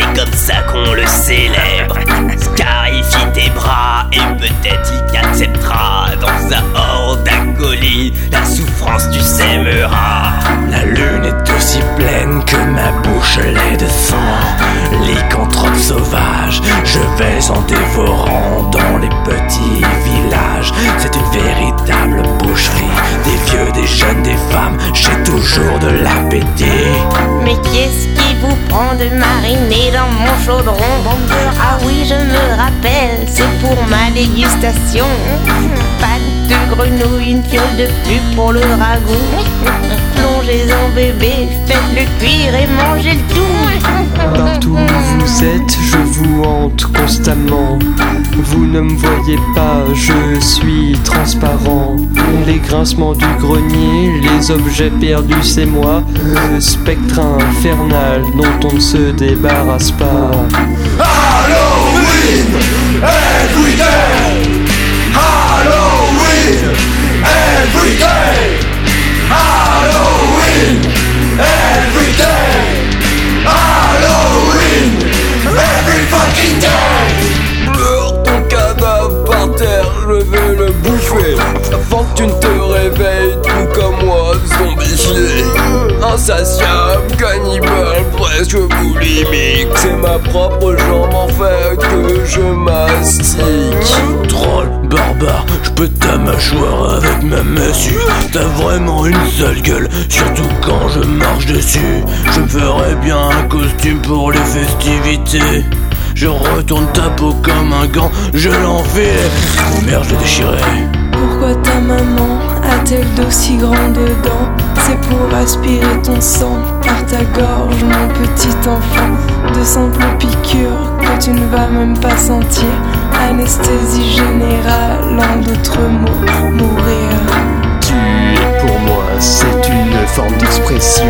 c'est comme ça qu'on le célèbre. Scarifie tes bras et peut-être il t'acceptera. Dans sa horde d'acolytes, la souffrance tu sèmeras. La lune est aussi pleine que ma bouche l'est de sang. Lycanthrope sauvage, je vais en dévorant dans les petits villages. C'est une véritable boucherie, des vieux, des jeunes, des femmes, j'ai toujours de l'appétit. Mais qui est-ce qui vous prend de mariner dans mon chaudron, bande de... Ah oui, je me rappelle, c'est pour ma dégustation. Pâte de grenouille, une fiole de plus pour le ragoût. Plongez-en bébé, faites-le cuire et mangez le tout. Partout où vous êtes, je vous hante constamment. Vous ne me voyez pas, je suis transparent. Les grincements du grenier, les objets perdus, c'est moi. Le spectre infernal dont on ne se débarrasse pas. Halloween, every day. Halloween, every day. Halloween, every day. Halloween, every fucking day. Pleure ton cadavre par terre, je veux le bouffer. Avant que tu ne te réveilles, tout comme moi, zombifié. Insatiable, cannibale, presque boulimique. C'est ma propre jambe en fait que je mastique. Troll, barbare, j'peux t'amassoir avec ma massue. T'as vraiment une sale gueule, surtout quand je marche dessus. Je me ferais bien un costume pour les festivités. Je retourne ta peau comme un gant, je l'enfile. Merde, je l'ai déchiré. Pourquoi ta maman a-t-elle d'aussi grand dedans? C'est pour aspirer ton sang par ta gorge, mon petit enfant. De simples piqûres que tu ne vas même pas sentir. Anesthésie générale, en d'autres mots, mourir. Tuer pour moi, c'est une forme d'expression.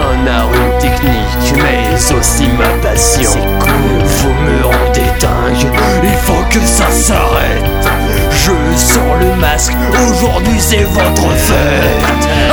Un art, une technique, mais aussi ma passion. C'est cool, vous me rendez dingue, il faut que ça s'arrête. Je sors le masque, aujourd'hui c'est votre fête.